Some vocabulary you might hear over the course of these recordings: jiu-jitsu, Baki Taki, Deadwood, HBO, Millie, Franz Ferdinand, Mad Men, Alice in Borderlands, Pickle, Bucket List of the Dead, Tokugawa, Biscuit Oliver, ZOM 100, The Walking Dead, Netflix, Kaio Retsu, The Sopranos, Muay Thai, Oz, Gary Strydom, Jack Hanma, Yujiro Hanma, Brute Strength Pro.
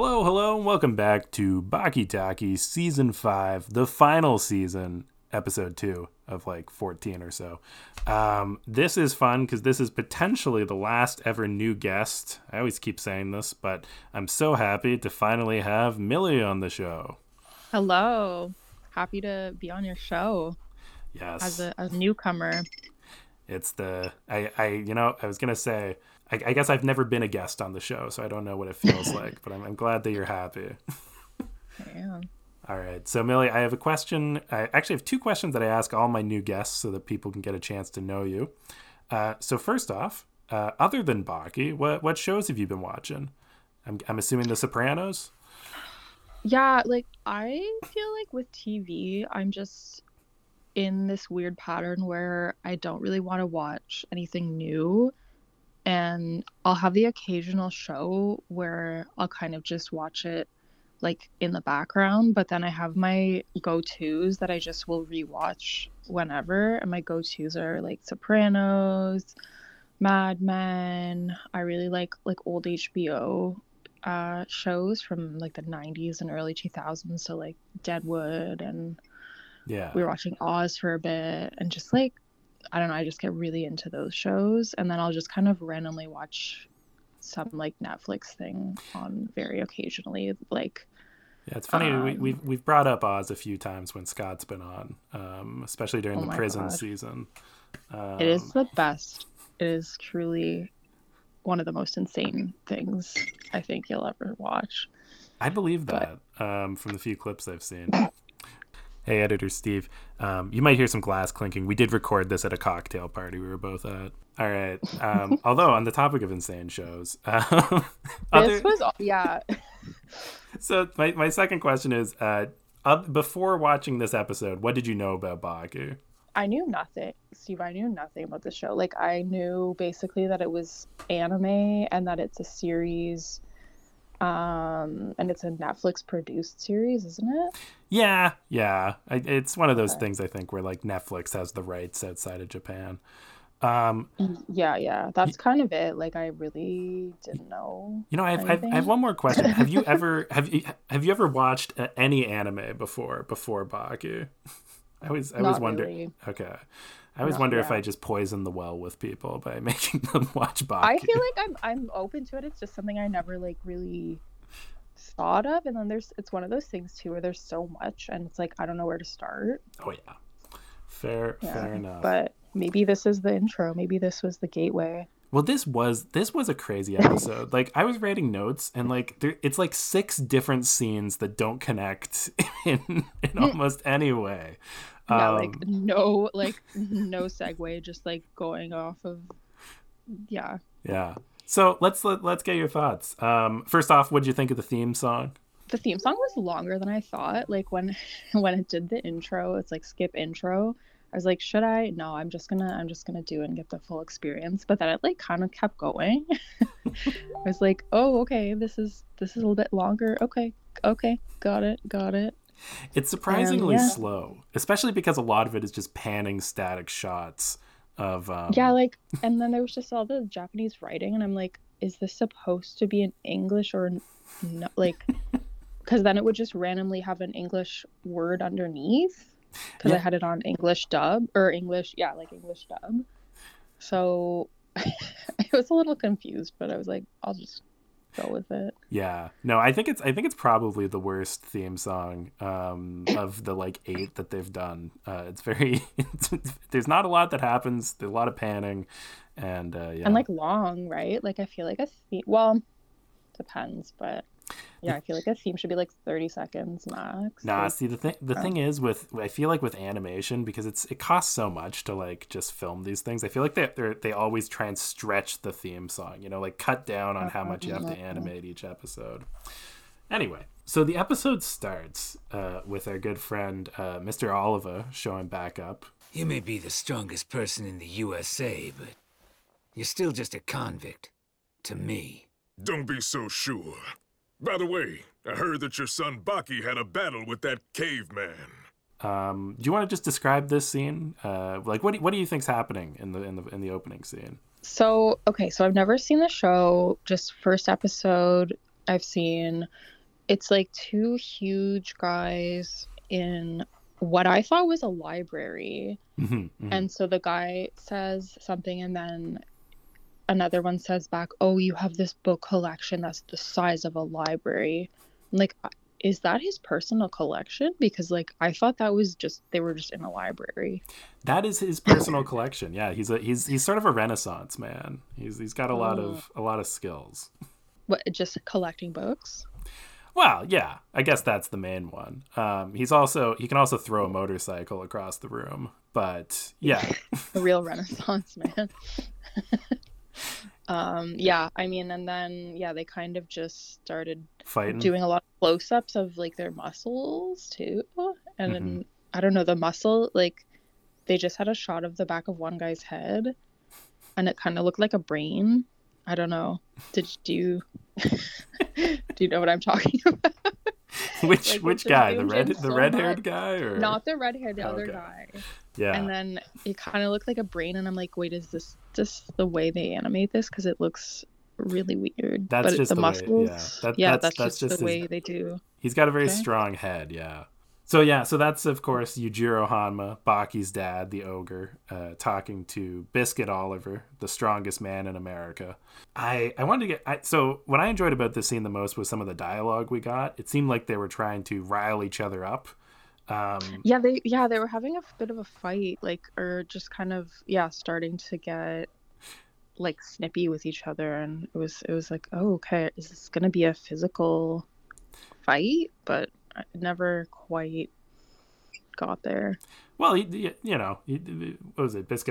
Hello, hello, and welcome back to Baki Taki Season 5, the final season, Episode 2 of like 14 or so. This is fun because this is potentially the last ever new guest. I always keep saying this, but I'm so happy to finally have Millie on the show. Hello. Happy to be on your show. Yes. As a newcomer. It's the, I was going to say, I guess I've never been a guest on the show, so I don't know what it feels like, but I'm glad that you're happy. I am. All right. So, Millie, I have a question. I actually have two questions that I ask all my new guests so that people can get a chance to know you. So first off, other than Baki, what shows have you been watching? I'm assuming The Sopranos? Yeah, like, I feel like with TV, I'm just in this weird pattern where I don't really want to watch anything new. And I'll have the occasional show where I'll kind of just watch it like in the background, but then I have my go-tos that I just will rewatch whenever. And my go-tos are like Sopranos, Mad Men. I really like old HBO shows from like the 90s and early 2000s. So like Deadwood, and yeah, we were watching Oz for a bit, and just like, I don't know, I just get really into those shows, and then I'll just kind of randomly watch some like Netflix thing on very occasionally. Like, yeah, it's funny, we've brought up Oz a few times when Scott's been on, especially during the prison season. It is the best. It is truly one of the most insane things I think you'll ever watch. I believe that, from the few clips I've seen. Hey, Editor Steve. You might hear some glass clinking. We did record this at a cocktail party we were both at. All right. Although, on the topic of insane shows. Yeah. So my second question is, before watching this episode, what did you know about Baki? I knew nothing, Steve. I knew nothing about the show. Like, I knew basically that it was anime and that it's a series, and it's a Netflix produced series, isn't it? Yeah. It's one of those things I think where like Netflix has the rights outside of Japan. Yeah. That's kind of it. Like, I really didn't know. You know, I have one more question. Have you ever watched any anime before Baki? I always wonder. Really. Okay. I always wonder if I just poison the well with people by making them watch Baki. I feel like I'm open to it. It's just something I never like really thought of. And then it's one of those things too where there's so much and it's like I don't know where to start. Oh yeah. Fair enough. But maybe this is the intro. Maybe this was the gateway. Well, this was a crazy episode. Like, I was writing notes and like it's like 6 different scenes that don't connect in almost any way. Yeah, no segue, just like going off of yeah. So let's get your thoughts. First off, what did you think of the theme song? The theme song was longer than I thought. Like, when it did the intro, it's like skip intro. I was like, should I? No, I'm just gonna do it and get the full experience. But then it like kind of kept going. I was like, oh, okay, this is a little bit longer. Okay, got it. It's surprisingly slow, especially because a lot of it is just panning static shots of like, and then there was just all the Japanese writing, and I'm like, is this supposed to be in English or no? Like, because then it would just randomly have an English word underneath. Because I had it on English dub. So I was a little confused, but I was like, I'll just go with it. Yeah. No, I think it's probably the worst theme song of the like 8 that they've done. There's not a lot that happens. There's a lot of panning, and and like long, right? Like, I feel like a theme. Well, depends, but. Yeah, I feel like a theme should be like 30 seconds max. Nah, like, see, the thing is with, I feel like with animation, because it costs so much to like just film these things, I feel like they always try and stretch the theme song, you know, like cut down on how much you have to animate each episode. Anyway, so the episode starts with our good friend Mr. Oliver showing back up. You may be the strongest person in the USA, but you're still just a convict to me. Don't be so sure. By the way, I heard that your son Baki had a battle with that caveman. Do you want to just describe this scene? Like, what do you think's happening in the opening scene? So, okay, I've never seen the show. Just first episode, I've seen. It's like two huge guys in what I thought was a library. Mm-hmm, mm-hmm. And so the guy says something and then another one says back, oh, you have this book collection that's the size of a library. I'm like, is that his personal collection? Because like I thought that was just they were just in a library. That is his personal collection. Yeah, he's sort of a Renaissance man. He's got a lot of skills. What, just collecting books? Well, yeah, I guess that's the main one. He can also throw a motorcycle across the room, but yeah, a real Renaissance man. They kind of just started fighting, doing a lot of close-ups of like their muscles too, and mm-hmm. then I don't know, the muscle, like they just had a shot of the back of one guy's head and it kind of looked like a brain. I don't know, do you know what I'm talking about? Which guy? The red-haired guy, or not the red-haired, the other guy? Yeah. And then it kind of looked like a brain, and I'm like, wait, is this just the way they animate this? Because it looks really weird. That's but just the muscles. Way, yeah. That's just the way they do. He's got a very strong head. Yeah. So that's of course Yujiro Hanma, Baki's dad, the ogre, talking to Biscuit Oliver, the strongest man in America. So what I enjoyed about this scene the most was some of the dialogue we got. It seemed like they were trying to rile each other up. They were having a bit of a fight, starting to get like snippy with each other, and it was like, oh, okay, is this gonna be a physical fight? But it never quite got there. Well, Biscuit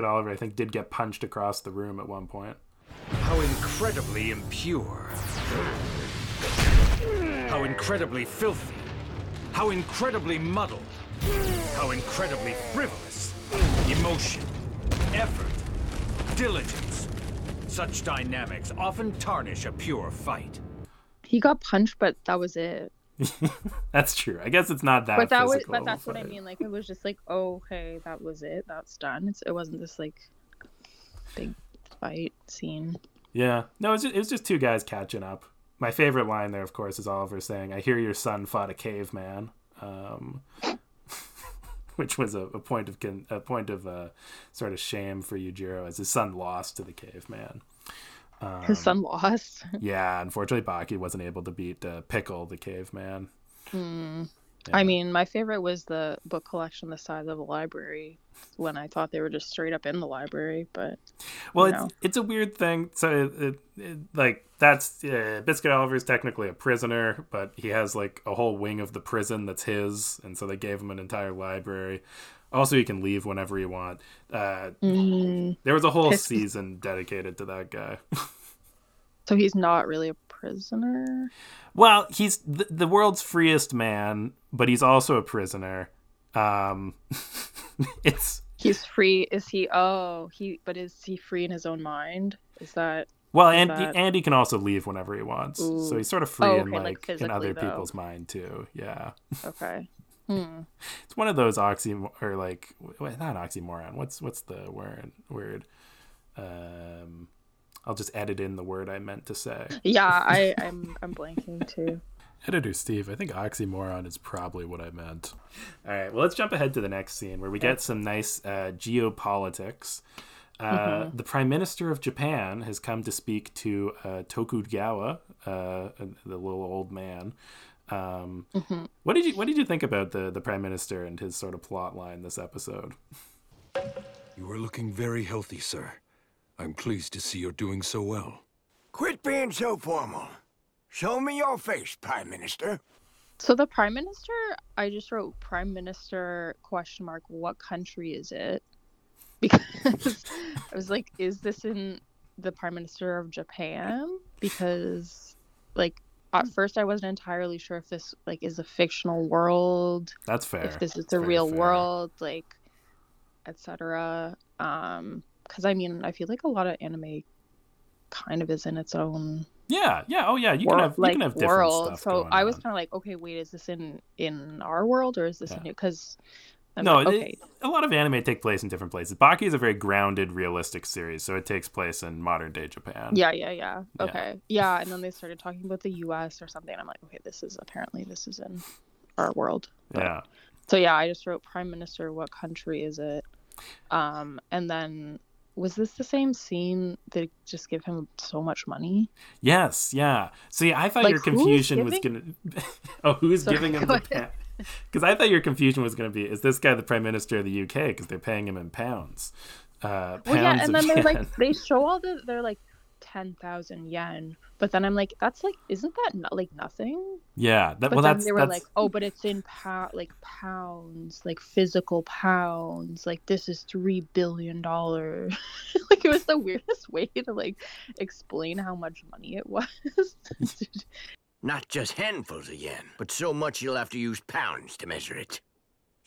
Oliver, I think, did get punched across the room at one point. How incredibly impure. How incredibly filthy. How incredibly muddled. How incredibly frivolous. Emotion, effort, diligence. Such dynamics often tarnish a pure fight. He got punched, but that was it. That's true. I guess it's not that. But that's what I mean. Like it was just like, oh, okay, that was it. That's done. It wasn't this like big fight scene. Yeah. No, it was just two guys catching up. My favorite line there, of course, is Oliver saying, "I hear your son fought a caveman," which was a point of sort of shame for Yujiro, as his son lost to the caveman. His son lost. Yeah, unfortunately, Baki wasn't able to beat Pickle, the caveman. Mm. Yeah. I mean, my favorite was the book collection the size of a library, when I thought they were just straight up in the library. But it's a weird thing. So Biscuit Oliver is technically a prisoner, but he has like a whole wing of the prison that's his, and so they gave him an entire library. Also, you can leave whenever you want. There was a whole season dedicated to that guy. So he's not really a prisoner? Well, he's the world's freest man, but he's also a prisoner. He's free. Is he free in his own mind? Is that... Well, and he can also leave whenever he wants. Ooh. So he's sort of free in other people's mind, too. Yeah. Okay. Hmm. It's one of those oxymoron. What's the word? I'll just edit in the word I meant to say. Yeah, I'm blanking too. Editor Steve, I think oxymoron is probably what I meant. All right, well, let's jump ahead to the next scene where we get some nice geopolitics. The Prime Minister of Japan has come to speak to Tokugawa, the little old man. What did you think about the Prime Minister and his sort of plot line this episode? You are looking very healthy, sir. I'm pleased to see you're doing so well. Quit being so formal. Show me your face, Prime Minister. So the Prime Minister, I just wrote Prime Minister ? What country is it? Because I was like, is this in the Prime Minister of Japan? Because like, at first, I wasn't entirely sure if this like is a fictional world. That's fair. If this is the real world, like, etc. Because I mean, I feel like a lot of anime kind of is in its own. Yeah, yeah, oh yeah. You can have different world stuff. So I was kind of like, okay, wait, is this in our world, or is this new? Because A lot of anime take place in different places. Baki is a very grounded, realistic series, so it takes place in modern day Japan. Yeah. Okay. Yeah, and then they started talking about the U.S. or something. And I'm like, okay, this is in our world. But, yeah. So yeah, I just wrote Prime Minister. What country is it? And then was this the same scene that just give him so much money? Yes. Yeah. See, I thought your confusion was gonna. Oh, who's giving him the pen? Because I thought your confusion was going to be, is this guy the Prime Minister of the UK? Because they're paying him in pounds. And then they're like, they show they're like 10,000 yen. But then I'm like, that's like, isn't that not like nothing? Yeah. But they were like, oh, but it's in pounds, like physical pounds. Like this is $3 billion. Like it was the weirdest way to like explain how much money it was. Not just handfuls of yen, but so much you'll have to use pounds to measure it.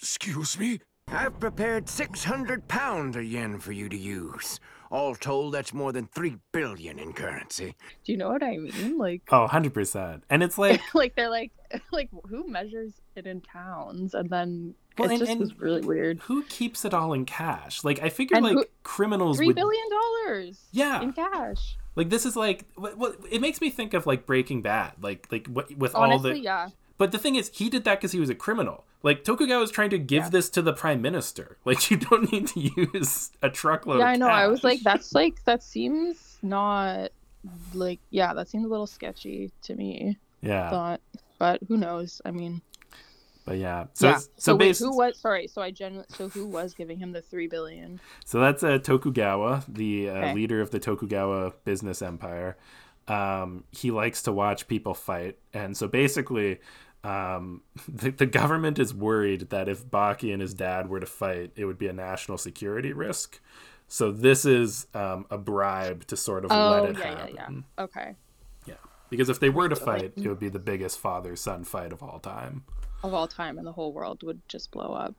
Excuse me? I've prepared 600 pounds of yen for you to use. All told, that's more than 3 billion in currency. Do you know what I mean? Like, oh, 100%. And it's like... they're like, who measures it in pounds? And then... It was really weird. Who keeps it all in cash? Like, I figured, and like, criminals $3 would... $3 billion! Yeah. In cash. Like, this is, like... Well, it makes me think of, like, Breaking Bad. Like with honestly, all the... yeah. But the thing is, he did that because he was a criminal. Like, Tokugawa was trying to give this to the Prime Minister. Like, you don't need to use a truckload of cash. Yeah, I know. I was like, that's, like... That seems not... Like, yeah, that seems a little sketchy to me. Yeah. But who knows? I mean... But yeah, so who was giving him the $3 billion? So that's Tokugawa, the leader of the Tokugawa business empire. He likes to watch people fight, and so basically, the government is worried that if Baki and his dad were to fight, it would be a national security risk. So this is a bribe to sort of let it happen. Yeah. Okay. Yeah, because if they were to fight, it would be the biggest father-son fight of all time. And the whole world would just blow up.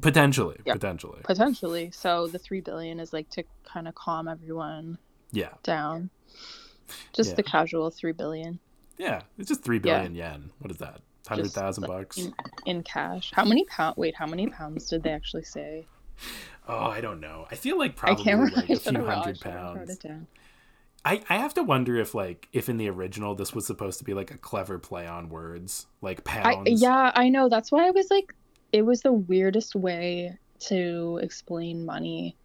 Potentially. So the $3 billion is like to kind of calm everyone down. Just the casual $3 billion. Yeah, it's just 3 billion yen. What is that? 100,000 bucks in cash. How many pounds did they actually say? Oh, I don't know. I feel like probably like a few hundred pounds. I have to wonder if in the original this was supposed to be like a clever play on words, like pounds. I know. That's why I was like, it was the weirdest way to explain money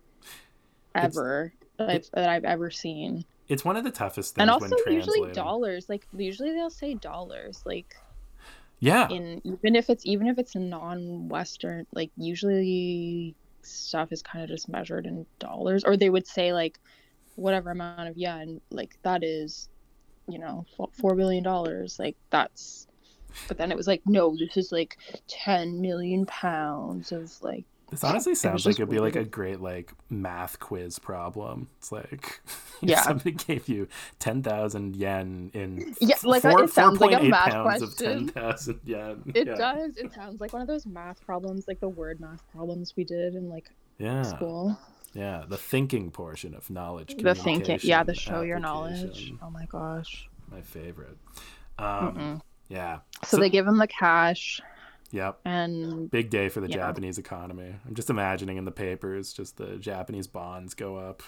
that I've ever seen. It's one of the toughest things. And also, when usually dollars. Like usually they'll say dollars. Like even if it's non-Western, like usually stuff is kind of just measured in dollars, or they would say like. Whatever amount of yen, like that is, $4 billion, like that's. But then it was like, no, this is like 10 million pounds of like. This honestly sounds like it'd be like a great like math quiz problem. It's like, somebody gave you 10,000 yen in 4.8 pounds of 10,000 yen. It does. It sounds like one of those math problems, like the word math problems we did in like school. Yeah, the thinking portion of knowledge. The thinking, the show your knowledge. Oh my gosh, my favorite. Yeah. So they give him the cash. Yep. And big day for the Japanese economy. I'm just imagining in the papers, just the Japanese bonds go up.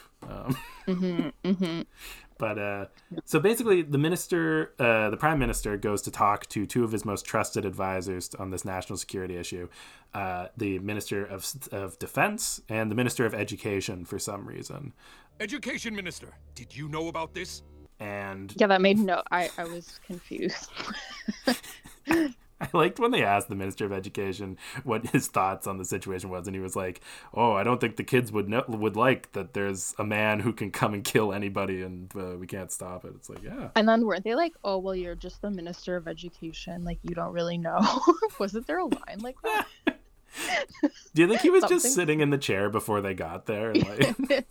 But so basically, the Prime Minister goes to talk to two of his most trusted advisors on this national security issue, the Minister of Defense and the Minister of Education for some reason. Education Minister, did you know about this? And that made no. I was confused. I liked when they asked the Minister of Education what his thoughts on the situation was, and he was like, "Oh, I don't think the kids would like that. There's a man who can come and kill anybody, and we can't stop it." It's like, yeah. And then weren't they like, "Oh, well, you're just the Minister of Education. Like, you don't really know." Wasn't there a line like that? Do you think he was just sitting in the chair before they got there? And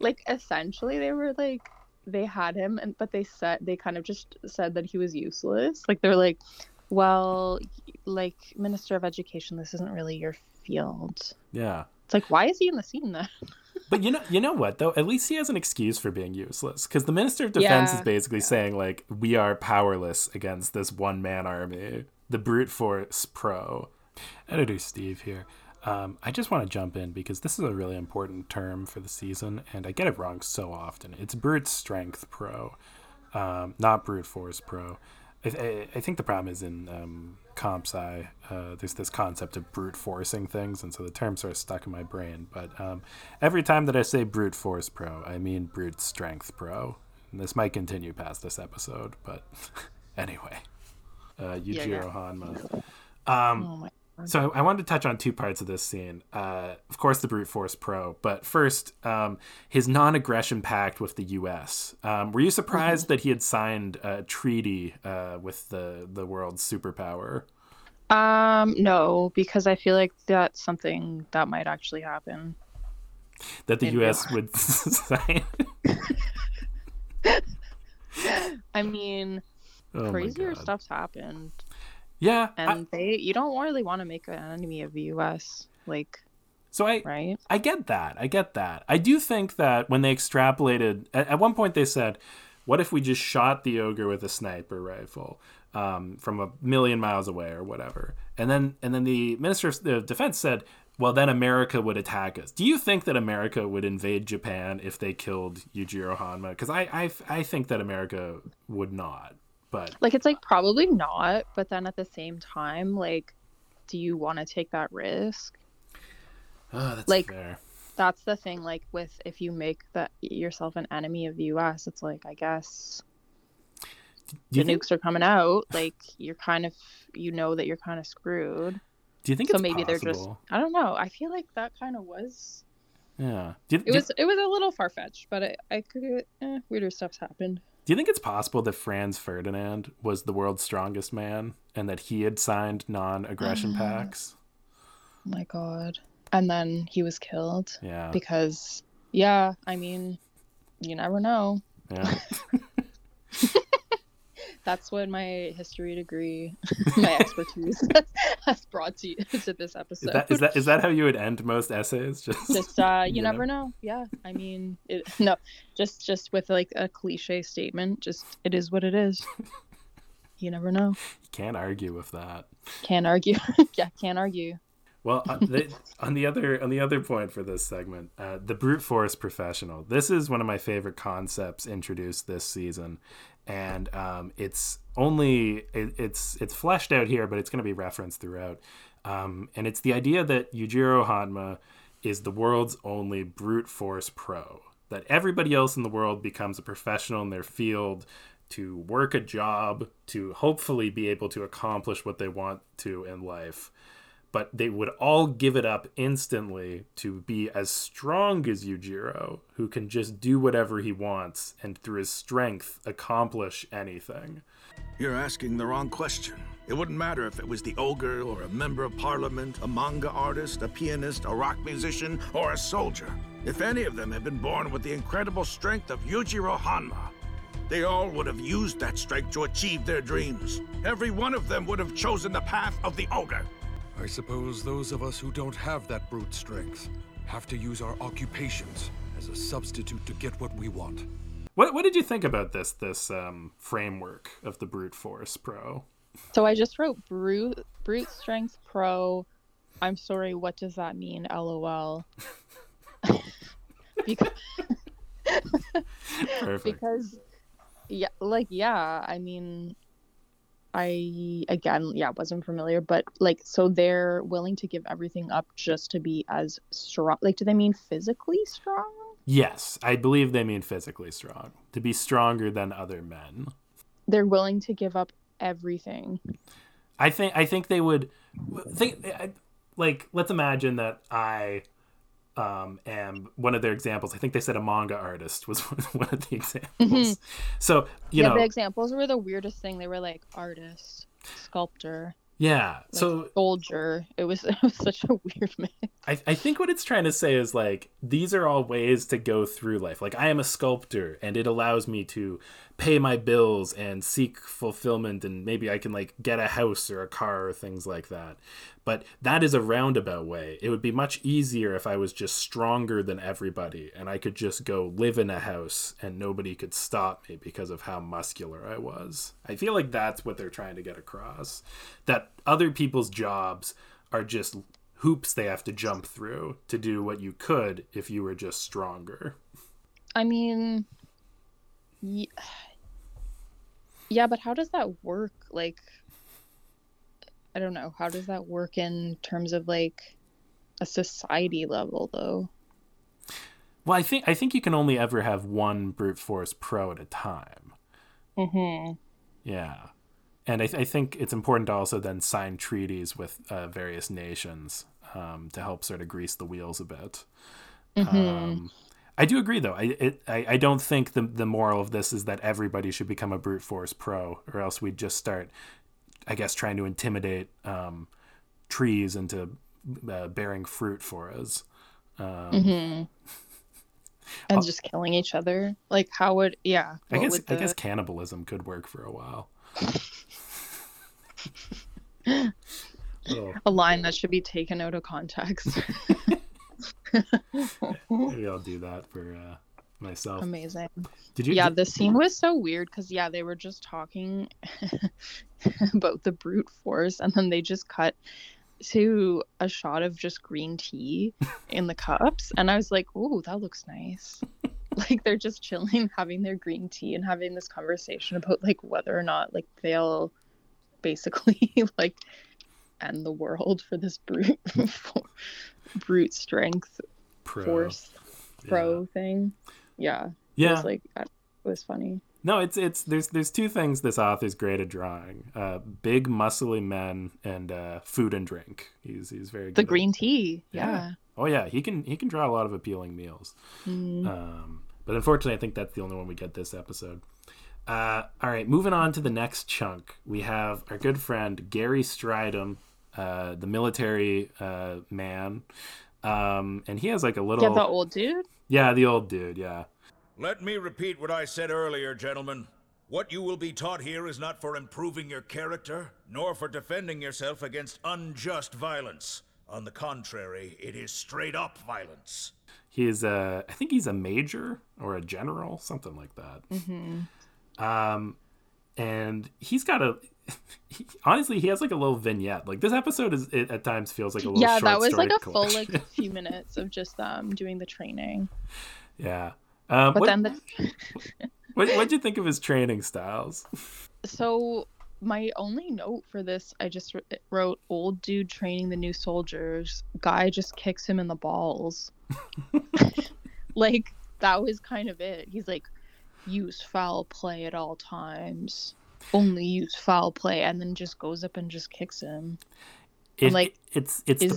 like, essentially, they were like. They had him, but they kind of just said that he was useless. Like they're like, well, like Minister of Education, this isn't really your field. Yeah, it's like why is he in the scene then? But you know what though? At least he has an excuse for being useless because the Minister of Defense is basically saying like we are powerless against this one man army, the Brute Force Pro. Editor Steve here. I just want to jump in because this is a really important term for the season, and I get it wrong so often. It's Brute Strength Pro, not Brute Force Pro. I think the problem is in comp sci, there's this concept of brute forcing things, and so the term sort of stuck in my brain. But every time that I say Brute Force Pro, I mean Brute Strength Pro. And this might continue past this episode, but anyway. Yujiro Hanma. So I wanted to touch on two parts of this scene. Of course, the Brute Force Pro, but first, his non-aggression pact with the U.S. Were you surprised that he had signed a treaty with the world's superpower? No, because I feel like that's something that might actually happen. That the U.S. would sign? I mean, crazier stuff's happened. Yeah, and you don't really want to make an enemy of the U.S. Right? I get that. I do think that when they extrapolated, at one point they said, "What if we just shot the ogre with a sniper rifle from 1,000,000 miles away or whatever?" And then the Minister of Defense said, "Well, then America would attack us." Do you think that America would invade Japan if they killed Yujiro Hanma? Because I think that America would not. But it's probably not, but then at the same time, do you want to take that risk? Oh, that's fair. That's the thing, with if you make yourself an enemy of the US, it's I guess nukes are coming out, you're kind of, that you're kind of screwed. Do you think so? It's maybe possible? They're just, I don't know. I feel like that kind of was. Yeah. It was a little far fetched, but weirder stuff's happened. Do you think it's possible that Franz Ferdinand was the world's strongest man and that he had signed non-aggression pacts? Oh my God. And then he was killed. Yeah. Because, you never know. Yeah. That's what my history degree, my expertise, has brought to you to this episode. Is that how you would end most essays? You never know. Yeah, just with a cliche statement. Just it is what it is. You never know. You can't argue with that. Can't argue. Yeah, can't argue. Well, on the other point for this segment, the brute force professional. This is one of my favorite concepts introduced this season, and it's fleshed out here, but it's going to be referenced throughout. And it's the idea that Yujiro Hanma is the world's only brute force pro. That everybody else in the world becomes a professional in their field to work a job to hopefully be able to accomplish what they want to in life. But they would all give it up instantly to be as strong as Yujiro, who can just do whatever he wants and through his strength accomplish anything. You're asking the wrong question. It wouldn't matter if it was the ogre or a member of parliament, a manga artist, a pianist, a rock musician, or a soldier. If any of them had been born with the incredible strength of Yujiro Hanma, they all would have used that strength to achieve their dreams. Every one of them would have chosen the path of the ogre. I suppose those of us who don't have that brute strength have to use our occupations as a substitute to get what we want. What did you think about this framework of the brute force pro? So I just wrote brute strength pro. I'm sorry, what does that mean? LOL. Because yeah, I wasn't familiar, but so they're willing to give everything up just to be as strong. Do they mean physically strong? Yes, I believe they mean physically strong, to be stronger than other men. They're willing to give up everything. I think they would think let's imagine that I am one of their examples. I think they said a manga artist was one of the examples. Mm-hmm. So you know the examples were the weirdest thing. They were artist, sculptor, so soldier. It was such a weird mix. I think what it's trying to say is these are all ways to go through life. I am a sculptor and it allows me to pay my bills and seek fulfillment, and maybe I can get a house or a car or things like that. But that is a roundabout way. It would be much easier if I was just stronger than everybody and I could just go live in a house and nobody could stop me because of how muscular I was. I feel like that's what they're trying to get across. That other people's jobs are just hoops they have to jump through to do what you could if you were just stronger. I mean, yeah, but how does that work? Like, I don't know. How does that work in terms of like a society level, though? Well, I think you can only ever have one brute force pro at a time. Mm-hmm. Yeah. And I think it's important to also then sign treaties with various nations to help sort of grease the wheels a bit. Mm-hmm. I do agree, though. I don't think the moral of this is that everybody should become a brute force pro, or else we'd just start, I guess, trying to intimidate trees into bearing fruit for us. Mm-hmm. And just killing each other. Like, how would, yeah. I guess cannibalism could work for a while. Oh. A line that should be taken out of context. Maybe I'll do that for myself. Amazing. The scene was so weird because they were just talking about the brute force, and then they just cut to a shot of just green tea in the cups, and I was like, "Ooh, that looks nice." Like, they're just chilling, having their green tea and having this conversation about like whether or not like they'll basically like end the world for this brute strength force pro thing. Yeah. Yeah. It was funny. No, it's there's two things this author's great at drawing: big, muscly men and food and drink. He's very good. The green tea, yeah. Oh yeah, he can draw a lot of appealing meals. Mm. But unfortunately, I think that's the only one we get this episode. All right, moving on to the next chunk, we have our good friend Gary Strydom, the military man, and he has like a little. Yeah, the old dude. Yeah, the old dude. Yeah. Let me repeat what I said earlier, gentlemen. What you will be taught here is not for improving your character, nor for defending yourself against unjust violence. On the contrary, it is straight-up violence. He is I think he's a major or a general, something like that. Mm-hmm. And he's got he has like a little vignette. Like, this episode at times feels like a little short story collection. Full like few minutes of just doing the training. Yeah. What did you think of his training styles? So my only note for this, I just wrote old dude training the new soldiers. Guy just kicks him in the balls. Like, that was kind of it. He's like, use foul play at all times. Only use foul play, and then just goes up and just kicks him. Is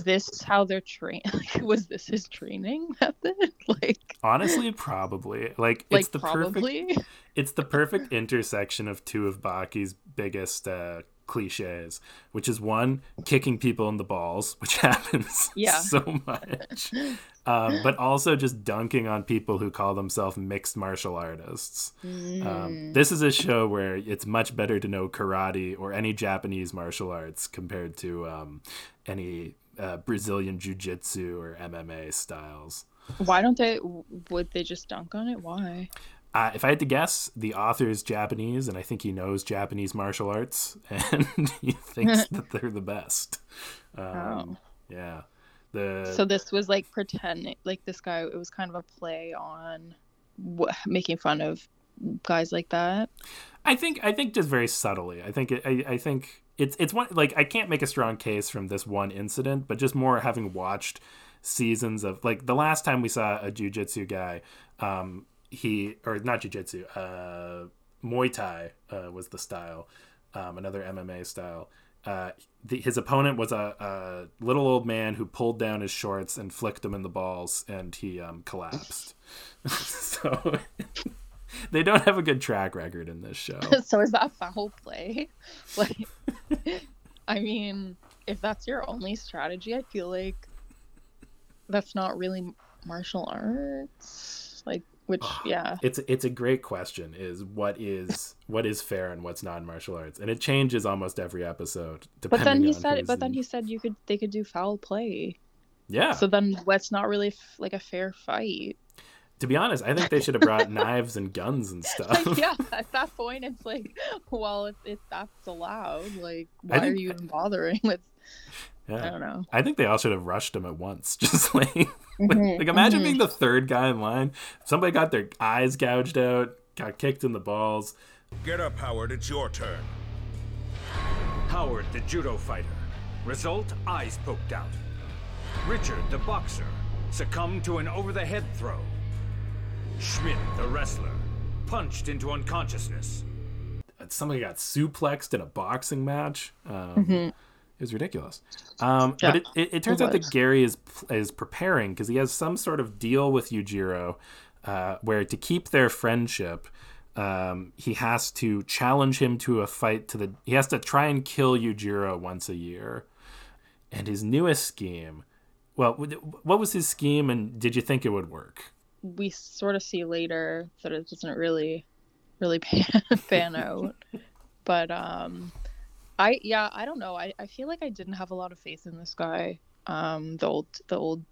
this how they're trained? Like, was this his training method? Like, honestly, probably. Like it's the probably? Perfect. It's the perfect intersection of two of Baki's biggest cliches, which is one, kicking people in the balls, which happens so much, but also just dunking on people who call themselves mixed martial artists. This is a show where it's much better to know karate or any Japanese martial arts compared to any Brazilian jiu-jitsu or MMA styles. Why don't they just dunk on it? Why? If I had to guess, the author is Japanese, and I think he knows Japanese martial arts, and he thinks that they're the best. Yeah. So this was like pretending, like this guy, it was kind of a play on making fun of guys like that. I think just very subtly. I think it's one, like, I can't make a strong case from this one incident, but just more having watched seasons of, like, the last time we saw a jiu-jitsu guy, Muay Thai was the style, another MMA style. His opponent was a little old man who pulled down his shorts and flicked him in the balls, and he collapsed. So they don't have a good track record in this show. So is that foul play? Like, I mean, if that's your only strategy, I feel like that's not really martial arts. Like, which, yeah, it's a great question. Is what is fair and what's not in martial arts, and it changes almost every episode. But then he said they could do foul play. Yeah. So then what's not really like a fair fight? To be honest, I think they should have brought knives and guns and stuff. Like, yeah, at that point, it's like, well, if that's allowed, like, why are you even bothering with? Yeah. I don't know. I think they all should have rushed him at once. Just like, like imagine being the third guy in line. Somebody got their eyes gouged out, got kicked in the balls. Get up, Howard. It's your turn. Howard, the judo fighter. Result, eyes poked out. Richard, the boxer, succumbed to an over-the-head throw. Schmidt, the wrestler, punched into unconsciousness. Somebody got suplexed in a boxing match. It was ridiculous. But it turns out that Gary is preparing, because he has some sort of deal with Yujiro, where to keep their friendship, he has to challenge him to a fight. He has to try and kill Yujiro once a year. And his newest scheme. Well, what was his scheme, and did you think it would work? We sort of see later that it doesn't really pan out. But I don't know. I feel like I didn't have a lot of faith in this guy, the old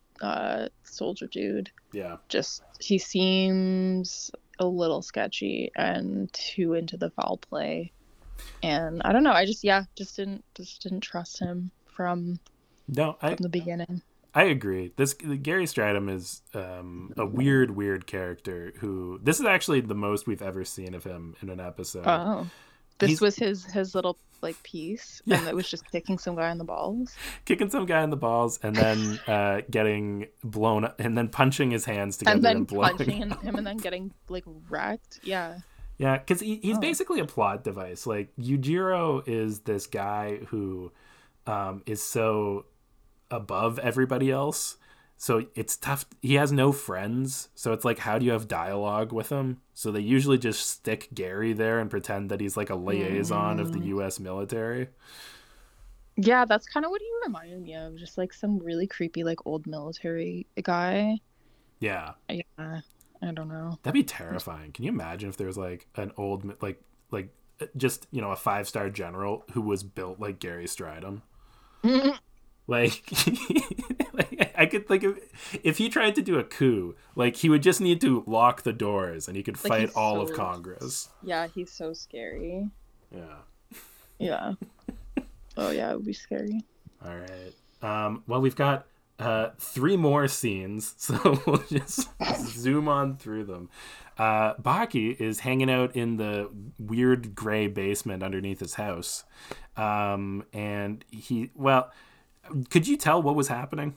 soldier dude. Yeah. Just he seems a little sketchy and too into the foul play. And I don't know. I just didn't trust him from the beginning. I agree. This Gary Strydom is a weird character who. This is actually the most we've ever seen of him in an episode. Oh, this was his little like piece, and it was just kicking some guy in the balls. Kicking some guy in the balls, and then getting blown up, and then punching his hands together, and then and then getting like wrecked. Yeah. Yeah, because he's basically a plot device. Like Yujiro is this guy who is so above everybody else, so it's tough. He has no friends, so it's like, how do you have dialogue with him? So they usually just stick Gary there and pretend that he's like a liaison of the U.S. military. Yeah, that's kind of what he reminded me of, just like some really creepy like old military guy. Yeah, I don't know. That'd be terrifying. Can you imagine if there's like an old like just, you know, a 5-star general who was built like Gary Strydom? Like I could, like if he tried to do a coup, like he would just need to lock the doors and he could fight all of Congress. Yeah, he's so scary. Yeah. Oh yeah, it would be scary. All right. Well, we've got 3 more scenes, so we'll just zoom on through them. Baki is hanging out in the weird gray basement underneath his house, and he could you tell what was happening?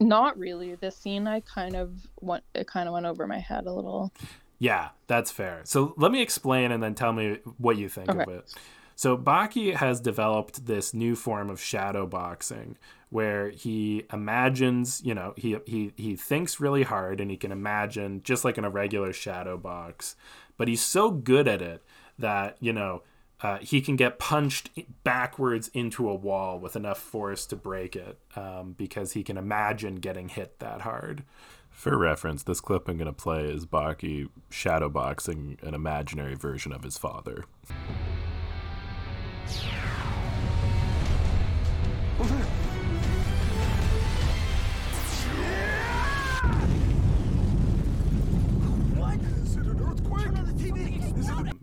Not really. This scene, it kind of went over my head a little. Yeah, that's fair. So let me explain and then tell me what you think of it. So Baki has developed this new form of shadow boxing where he imagines, you know, he thinks really hard and he can imagine just like in a regular shadow box, but he's so good at it that, you know, he can get punched backwards into a wall with enough force to break it, because he can imagine getting hit that hard. For reference, this clip I'm going to play is Baki shadowboxing an imaginary version of his father.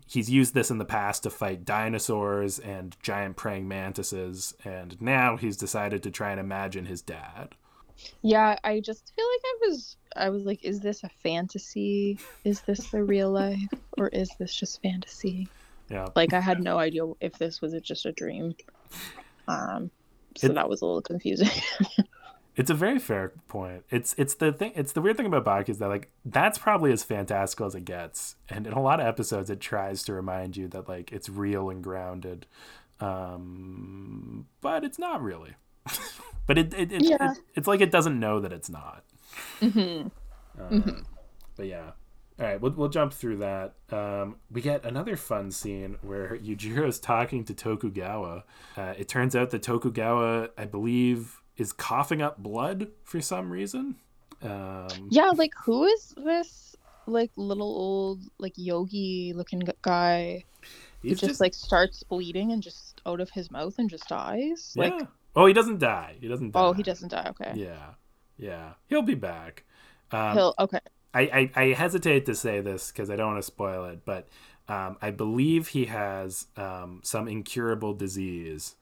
He's used this in the past to fight dinosaurs and giant praying mantises, and now he's decided to try and imagine his dad. Yeah, I just feel like I was like, is this a fantasy? Is this the real life? Or is this just fantasy? Yeah. Like, I had no idea if this was just a dream. So that was a little confusing. It's a very fair point. It's the weird thing about Baki is that, like, that's probably as fantastical as it gets. And in a lot of episodes it tries to remind you that, like, it's real and grounded. But it's not really. But it's like it doesn't know that it's not. But yeah. All right, we'll jump through that. We get another fun scene where Yujiro's talking to Tokugawa. It turns out that Tokugawa, I believe, is coughing up blood for some reason. Like, who is this like little old like yogi looking guy who just like starts bleeding and just out of his mouth and just dies? Yeah. Like, oh, he doesn't die. Oh, he doesn't die. Okay. Yeah, he'll be back. I hesitate to say this because I don't want to spoil it, but I believe he has some incurable disease.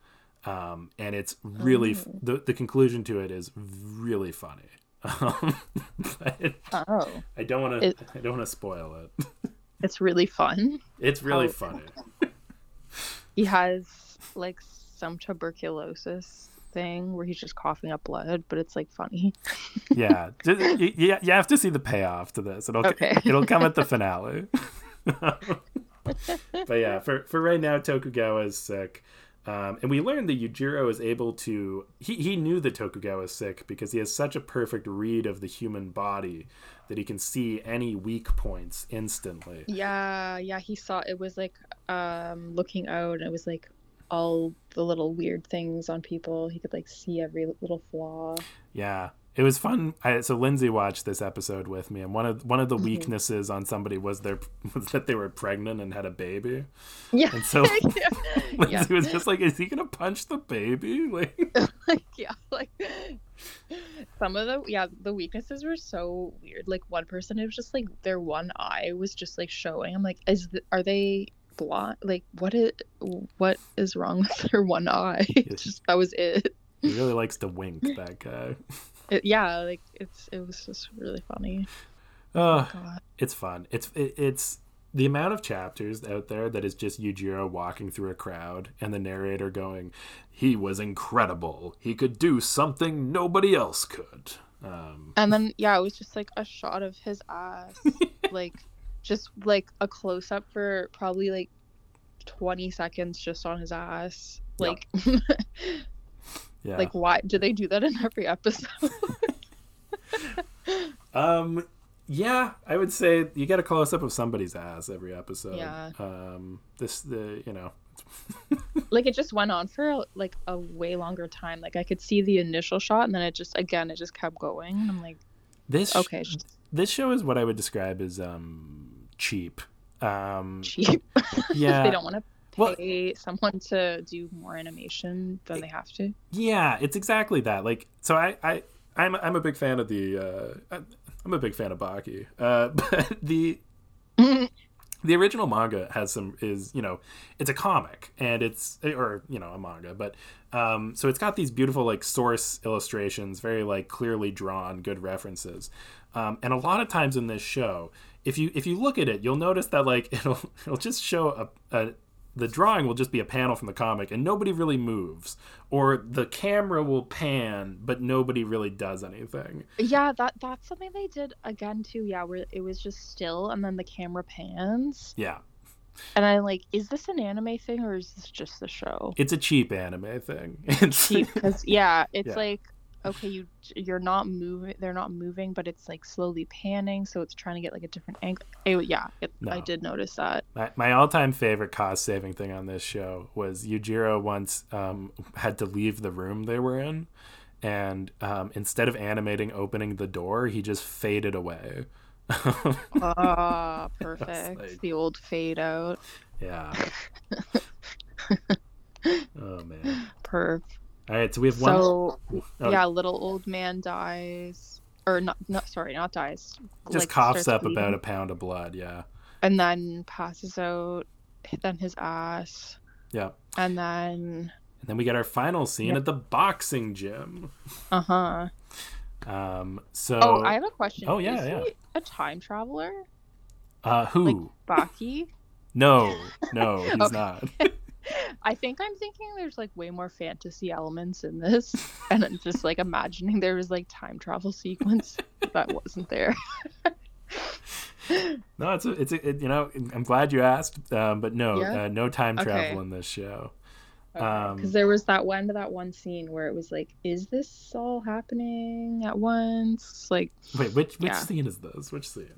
And it's really the conclusion to it is really funny. I don't want to spoil it. It's really fun. It's really funny. He has like some tuberculosis thing where he's just coughing up blood, but it's like funny. Yeah, you have to see the payoff to this. It'll come at the finale. But yeah, for right now, Tokugawa is sick. And we learned that Yujiro is able to... He knew that Tokugawa is sick because he has such a perfect read of the human body that he can see any weak points instantly. Yeah, he saw... It was like looking out, and it was like all the little weird things on people. He could like see every little flaw. Yeah, it was fun. So Lindsay watched this episode with me, and one of the weaknesses on somebody was that they were pregnant and had a baby. Yeah. And so Lindsay was just like, "Is he gonna punch the baby?" Some of the weaknesses were so weird. Like one person, it was just like their one eye was just like showing. I'm like, are they blind? Like what is wrong with their one eye? That was it. He really likes to wink, that guy. It was just really funny. God. It's fun. It's the amount of chapters out there that is just Yujiro walking through a crowd and the narrator going, "He was incredible. He could do something nobody else could." And then it was just like a shot of his ass, like just like a close up for probably like 20 seconds just on his ass, like. Yep. Yeah. Like, why do they do that in every episode? I would say you get a close up of somebody's ass every episode. Yeah. Like it just went on for like a way longer time. Like I could see the initial shot, and then it just kept going. I'm like, this show is what I would describe as cheap. Cheap. Yeah. They don't want to pay someone to do more animation than they have to. Yeah, it's exactly that. Like, so I'm a big fan of I'm a big fan of Baki. But the original manga it's a comic, and it's a manga, but so it's got these beautiful like source illustrations, very like clearly drawn, good references. And a lot of times in this show, if you look at it, you'll notice that like it'll just show the drawing will just be a panel from the comic, and nobody really moves, or the camera will pan but nobody really does anything. Yeah, that's something they did again too. Yeah, where it was just still and then the camera pans. Yeah, and I'm like, is this an anime thing or is this just the show? It's a cheap anime thing. It's cheap because like, okay, you're not moving, they're not moving, but it's like slowly panning, so it's trying to get like a different angle. I did notice that. My all-time favorite cost saving thing on this show was Yujiro once had to leave the room they were in, and instead of opening the door, he just faded away. Perfect. Like, the old fade out. Yeah. Oh man. Perf. All right, so we have one. So, little old man dies, or not dies. Just like, coughs up bleeding. About a pound of blood, yeah. And then passes out, then his ass. Yeah. And then we get our final scene at the boxing gym. Uh-huh. I have a question. Oh, yeah, Is he a time traveler? Who? Like Baki? No, he's not. I think I'm thinking there's like way more fantasy elements in this, and I'm just like imagining there was like time travel sequence that wasn't there. No, I'm glad you asked, but no, no time travel in this show. Because there was that one scene where it was like, is this all happening at once? Like, wait, which scene is this? Which scene?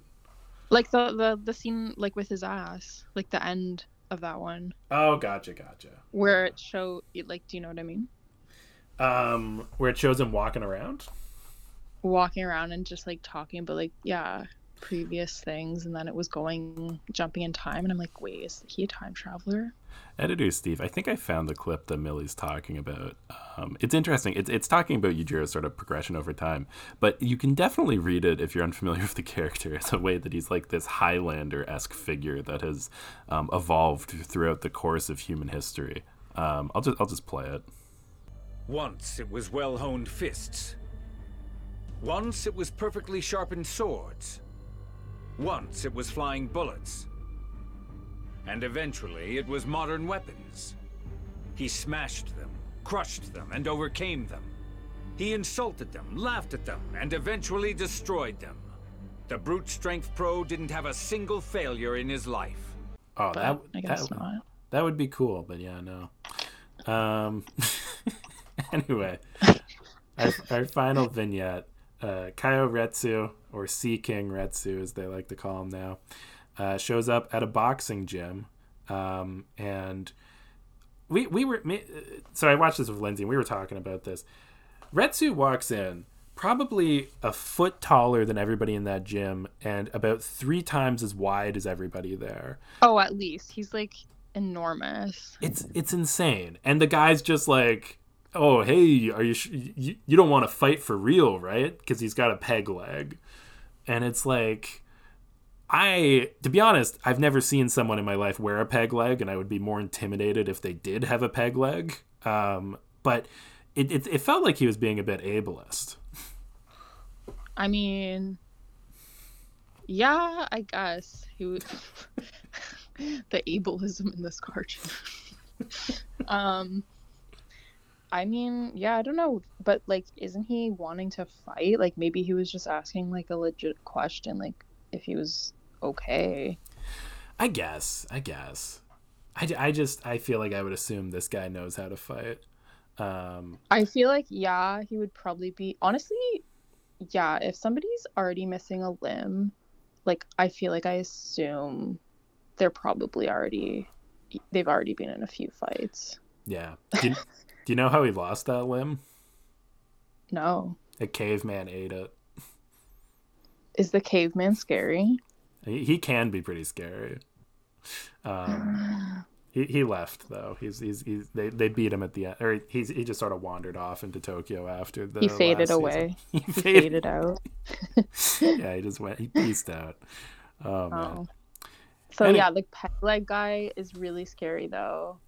Like the scene like with his ass, like the end of that one. Oh, gotcha. Where it show, like, do you know what I mean? Where it shows him walking around and just like talking about like previous things, and then it was jumping in time, and I'm like, wait, is he a time traveler? Editor Steve, I think I found the clip that Millie's talking about. It's interesting. It's talking about Yujiro's sort of progression over time, but you can definitely read it if you're unfamiliar with the character as a way that he's like this Highlander-esque figure that has evolved throughout the course of human history. I'll just play it. Once it was well-honed fists. Once it was perfectly sharpened swords. Once it was flying bullets. And eventually it was modern weapons. He smashed them, crushed them, and overcame them. He insulted them, laughed at them, and eventually destroyed them. The Brute Strength Pro didn't have a single failure in his life. Oh, that would be cool, but yeah, no. Anyway, our final vignette, Kaio Retsu, or Sea King Retsu as they like to call him now, shows up at a boxing gym, and we were, so I watched this with Lindsay, and we were talking about this. Retsu walks in, probably a foot taller than everybody in that gym, and about 3 times as wide as everybody there. Oh, at least. He's, like, enormous. It's insane. And the guy's just like, oh, hey, are you don't want to fight for real, right? Because he's got a peg leg. And it's like, to be honest, I've never seen someone in my life wear a peg leg, and I would be more intimidated if they did have a peg leg. But it felt like he was being a bit ableist. I mean, yeah, I guess he would. The ableism in this cartoon. I mean, yeah, I don't know, but like, isn't he wanting to fight? Like, maybe he was just asking like a legit question, like if he was okay. I guess. I feel like I would assume this guy knows how to fight. I feel like, yeah, he would probably be, honestly, yeah, if somebody's already missing a limb, like, I feel like I assume they're probably already, they've already been in a few fights. Yeah. Do you know how he lost that limb? No. A caveman ate it. Is the caveman scary? He can be pretty scary. He left though. He's they beat him at the end, or he just sort of wandered off into Tokyo after the. He faded away. He faded out. Yeah, he just went. He peaced out. Oh man. So yeah, the peg leg guy is really scary though.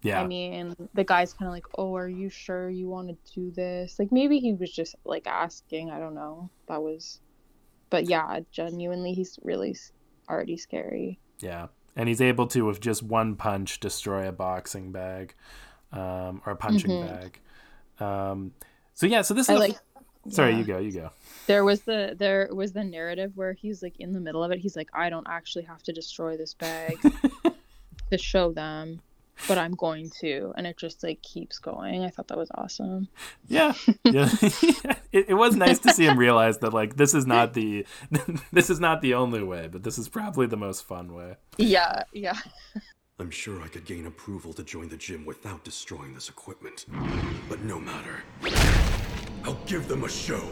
Yeah. I mean, the guy's kind of like, "Oh, are you sure you want to do this?" Like maybe he was just like asking. I don't know. But yeah, genuinely, he's really already scary. Yeah. And he's able to, with just one punch, destroy a boxing bag, or a punching bag. So this is. Sorry, yeah. You go. There was the narrative where he's like in the middle of it. He's like, I don't actually have to destroy this bag to show them, but I'm going to, and it just like keeps going. I thought that was awesome. Yeah. It was nice to see him realize that like this is not the only way, but this is probably the most fun way. Yeah. I'm sure I could gain approval to join the gym without destroying this equipment, but no matter, I'll give them a show.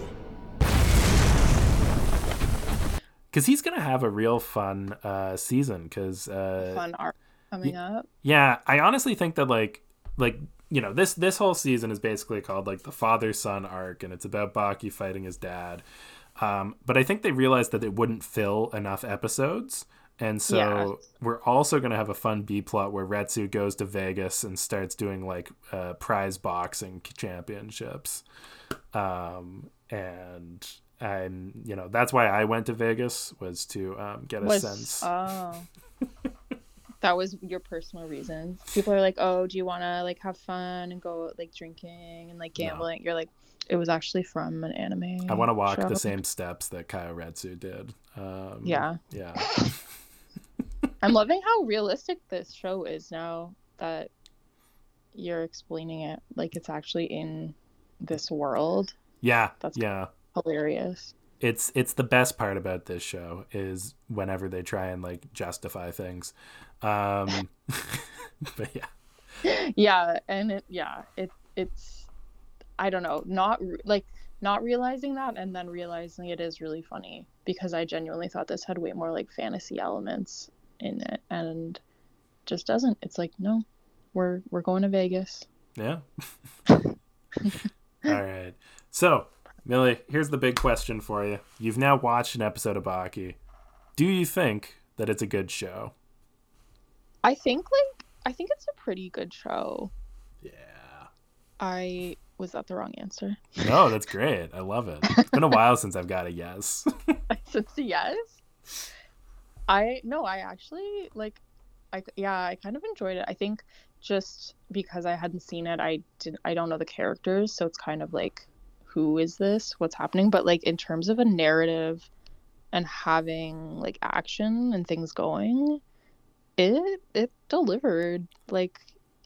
Because he's gonna have a real fun season. Because fun arc. Coming up. Yeah, I honestly think that like you know, this whole season is basically called like the father-son arc, and it's about Baki fighting his dad. But I think they realized that it wouldn't fill enough episodes, and so We're also going to have a fun B-plot where Retsu goes to Vegas and starts doing like prize boxing championships. And I'm, you know, that's why I went to Vegas, was to get a sense. Oh. That was your personal reasons. People are like, oh, do you want to like have fun and go like drinking and like gambling? No. You're like, it was actually from an anime. I want to walk the same steps that Kaio Retsu did. Yeah. I'm loving how realistic this show is now that you're explaining it. Like it's actually in this world. Yeah. That's hilarious. It's the best part about this show is whenever they try and like justify things. But yeah, and it's I don't know, not realizing that and then realizing it is really funny, because I genuinely thought this had way more like fantasy elements in it, and just doesn't. It's like, no, we're going to Vegas. Yeah. All right. So, Millie, here's the big question for you. You've now watched an episode of Baki. Do you think that it's a good show? I think it's a pretty good show. Yeah. I Was that the wrong answer? No, that's great. I love it. It's been a while since I've got a yes. Since a yes? I kind of enjoyed it. I think just because I hadn't seen it, I don't know the characters, so it's kind of like, who is this? What's happening? But like in terms of a narrative and having like action and things going, it delivered. Like,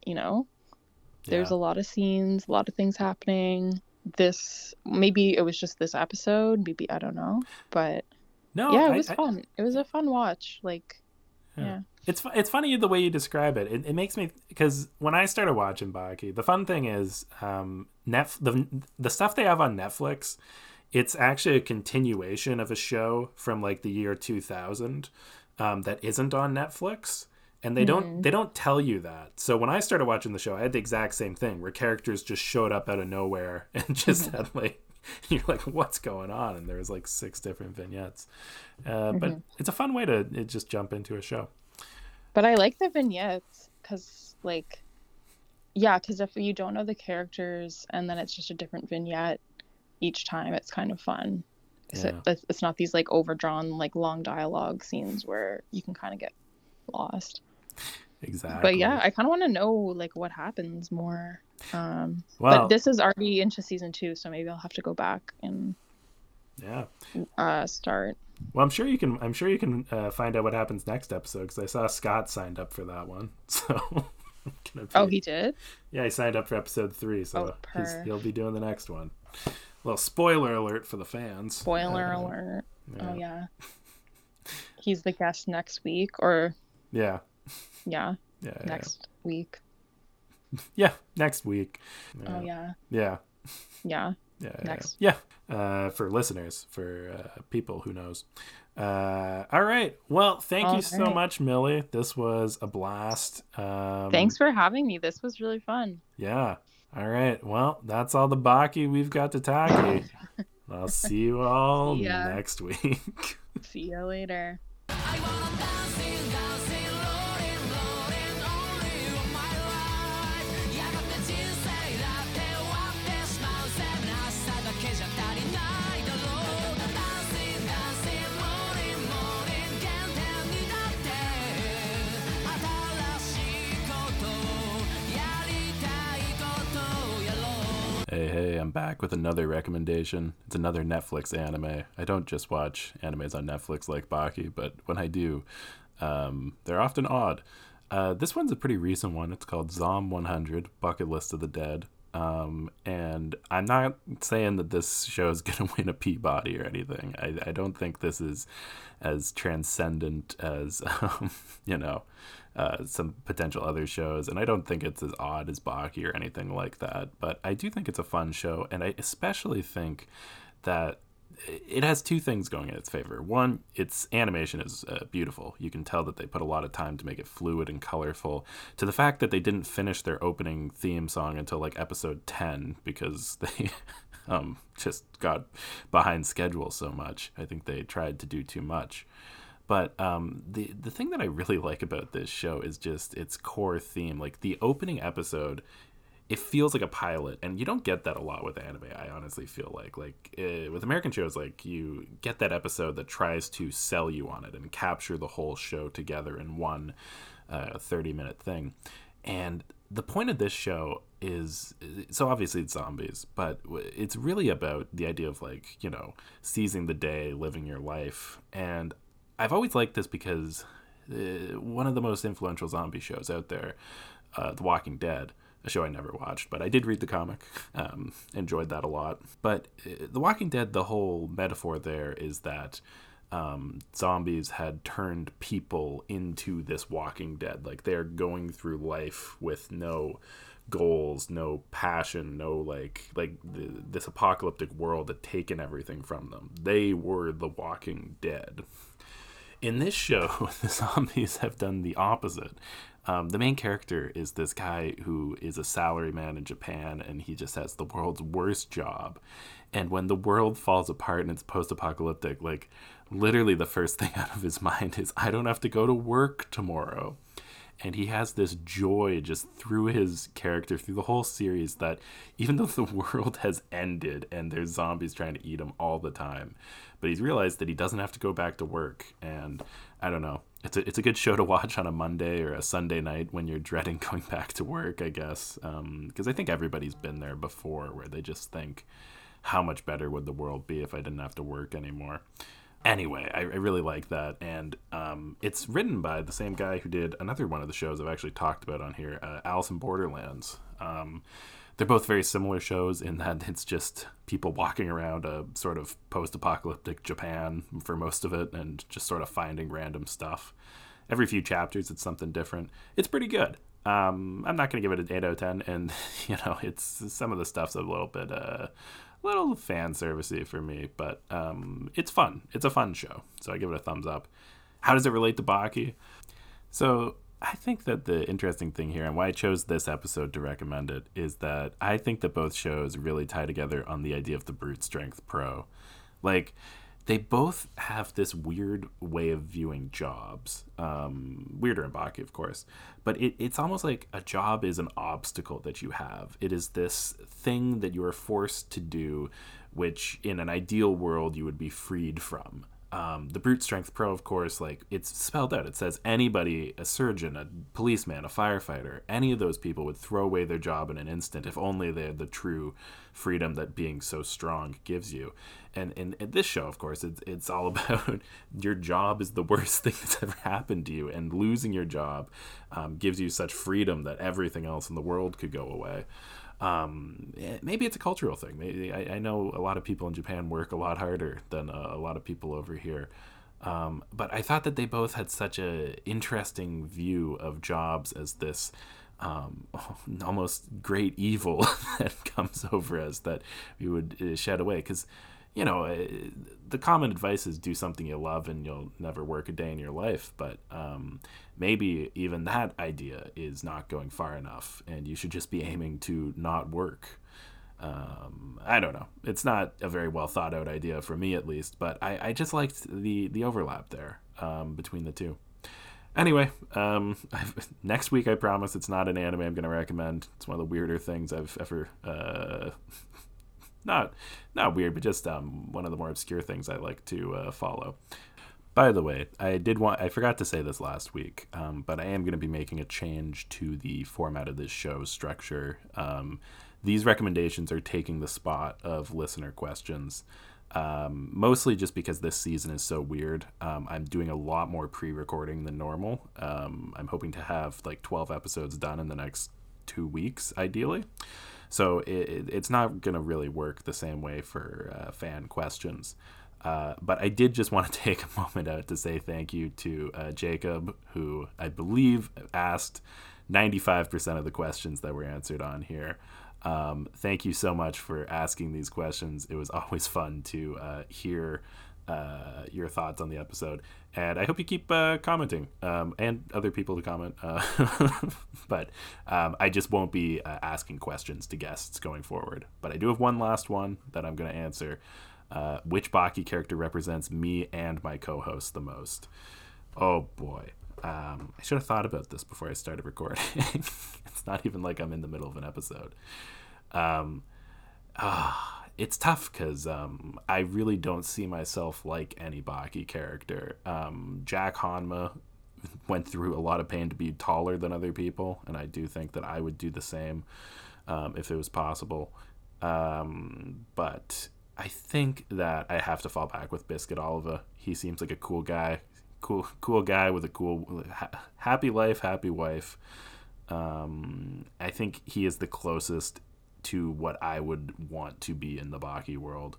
you know, there's a lot of scenes, a lot of things happening. This, maybe it was just this episode, maybe, I don't know, but no, yeah, it was fun. It was a fun watch. Like, yeah. It's funny the way you describe it. It makes me, because when I started watching Baki, the fun thing is the stuff they have on Netflix, it's actually a continuation of a show from like the year 2000 that isn't on Netflix, and they don't tell you that. So when I started watching the show, I had the exact same thing where characters just showed up out of nowhere and just had like, you're like, what's going on? And there was like 6 different vignettes. But it's a fun way to just jump into a show. But I like the vignettes because, like, yeah, because if you don't know the characters and then it's just a different vignette each time, it's kind of fun. Yeah. So it's not these like overdrawn, like long dialogue scenes where you can kind of get lost. Exactly. But yeah, I kind of want to know like what happens more. But this is already into season 2, so maybe I'll have to go back and start. Well, I'm sure you can find out what happens next episode, because I saw Scott signed up for that one. So he did? Yeah, he signed up for episode 3, so he'll be doing the next one. Well, spoiler alert for the fans. Spoiler alert. Yeah. Oh yeah. He's the guest next week, or next week. Yeah, next week. Yeah. Oh yeah. Yeah. Yeah. Yeah. Next. Yeah. For listeners, for people, who knows. All right. Well, thank you so much, Millie. This was a blast. Thanks for having me. This was really fun. Yeah. All right. Well, that's all the Baki we've got to Taki. I'll see you all next week. See you later. Hey, I'm back with another recommendation. It's another Netflix anime. I don't just watch animes on Netflix like Baki, but when I do, they're often odd. This one's a pretty recent one. It's called ZOM 100, Bucket List of the Dead. And I'm not saying that this show is going to win a Peabody or anything. I don't think this is as transcendent as, some potential other shows. And I don't think it's as odd as Baki or anything like that. But I do think it's a fun show. And I especially think that it has 2 things going in its favor. One, its animation is beautiful. You can tell that they put a lot of time to make it fluid and colorful, to the fact that they didn't finish their opening theme song until like episode 10 because they just got behind schedule so much. I think they tried to do too much. But the thing that I really like about this show is just its core theme. Like the opening episode, it feels like a pilot, and you don't get that a lot with anime. I honestly feel like with American shows, like you get that episode that tries to sell you on it and capture the whole show together in one 30-minute thing. And the point of this show is, so obviously it's zombies, but it's really about the idea of like, you know, seizing the day, living your life. And I've always liked this because one of the most influential zombie shows out there, The Walking Dead, a show I never watched, but I did read the comic, enjoyed that a lot. But The Walking Dead, the whole metaphor there is that zombies had turned people into this walking dead. Like they're going through life with no goals, no passion, no this apocalyptic world had taken everything from them. They were the walking dead. In this show, the zombies have done the opposite. The main character is this guy who is a salaryman in Japan, and he just has the world's worst job. And when the world falls apart and it's post-apocalyptic, like literally the first thing out of his mind is, I don't have to go to work tomorrow. And he has this joy just through his character, through the whole series, that even though the world has ended and there's zombies trying to eat him all the time, but he's realized that he doesn't have to go back to work. And I don't know. It's a good show to watch on a Monday or a Sunday night when you're dreading going back to work, I guess. Because I think everybody's been there before, where they just think, how much better would the world be if I didn't have to work anymore? Anyway, I really like that, and it's written by the same guy who did another one of the shows I've actually talked about on here, Alice in Borderlands. They're both very similar shows in that it's just people walking around a sort of post-apocalyptic Japan for most of it and just sort of finding random stuff. Every few chapters, it's something different. It's pretty good. I'm not going to give it an 8 out of 10, and, you know, it's some of the stuff's a little bit... little fan servicey for me, but it's fun. It's a fun show, so I give it a thumbs up. How does it relate to Baki? So I think that the interesting thing here, and why I chose this episode to recommend it, is that I think that both shows really tie together on the idea of the Brute Strength Pro. Like, they both have this weird way of viewing jobs. Weirder in Baki, of course. But it's almost like a job is an obstacle that you have. It is this thing that you are forced to do, which in an ideal world you would be freed from. The Brute Strength Pro, of course, like, it's spelled out. It says anybody, a surgeon, a policeman, a firefighter, any of those people would throw away their job in an instant if only they had the true freedom that being so strong gives you. And in this show, of course, it's all about your job is the worst thing that's ever happened to you, and losing your job gives you such freedom that everything else in the world could go away. Maybe it's a cultural thing. Maybe I know a lot of people in Japan work a lot harder than a lot of people over here. But I thought that they both had such a interesting view of jobs as this almost great evil that comes over us that we would shed away. Because, you know, the common advice is do something you love and you'll never work a day in your life. But maybe even that idea is not going far enough, and you should just be aiming to not work. I don't know. It's not a very well thought out idea for me, at least, but I just liked the overlap there between the two. Anyway, next week, I promise it's not an anime I'm going to recommend. It's one of the weirder things I've ever... Not weird, but just one of the more obscure things I like to follow. By the way, I forgot to say this last week, but I am going to be making a change to the format of this show structure. These recommendations are taking the spot of listener questions, mostly just because this season is so weird. I'm doing a lot more pre-recording than normal. I'm hoping to have like 12 episodes done in the next 2 weeks, ideally. So it's not going to really work the same way for fan questions. But I did just want to take a moment out to say thank you to Jacob, who I believe asked 95% of the questions that were answered on here. Thank you so much for asking these questions. It was always fun to hear your thoughts on the episode, and I hope you keep commenting and other people to comment, but I just won't be asking questions to guests going forward. But I do have one last one that I'm going to answer. Which Baki character represents me and my co-host the most? Oh boy. I should have thought about this before I started recording. It's not even like I'm in the middle of an episode. It's tough because I really don't see myself like any Baki character. Jack Hanma went through a lot of pain to be taller than other people, and I do think that I would do the same if it was possible. But I think that I have to fall back with Biscuit Oliver. He seems like a cool guy with a cool, happy life, happy wife. I think he is the closest to what I would want to be in the Baki world.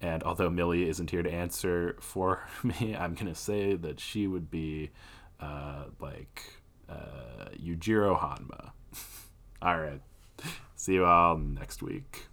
And although Millie isn't here to answer for me, I'm going to say that she would be like Yujiro Hanma. All right. See you all next week.